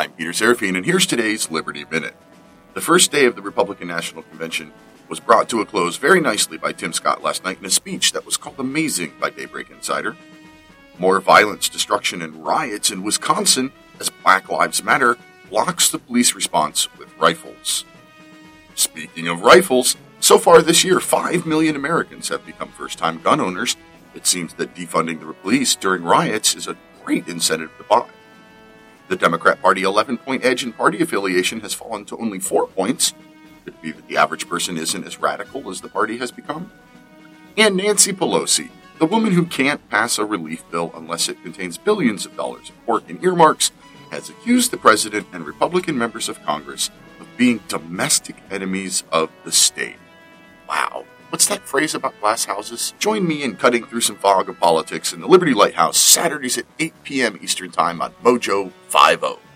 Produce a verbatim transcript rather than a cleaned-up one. I'm Peter Serafine, and here's today's Liberty Minute. The first day of the Republican National Convention was brought to a close very nicely by Tim Scott last night in a speech that was called Amazing by Daybreak Insider. More violence, destruction, and riots in Wisconsin as Black Lives Matter blocks the police response with rifles. Speaking of rifles, so far this year, five million Americans have become first-time gun owners. It seems that defunding the police during riots is a great incentive to buy. The Democrat Party eleven-point edge in party affiliation has fallen to only four points. Could it be that the average person isn't as radical as the party has become? And Nancy Pelosi, the woman who can't pass a relief bill unless it contains billions of dollars of pork and earmarks, has accused the president and Republican members of Congress of being domestic enemies of the state. Wow, what's that phrase about glass houses? Join me in cutting through some fog of politics in the Liberty Lighthouse, Saturdays at eight p.m. Eastern Time on Mojo fifty.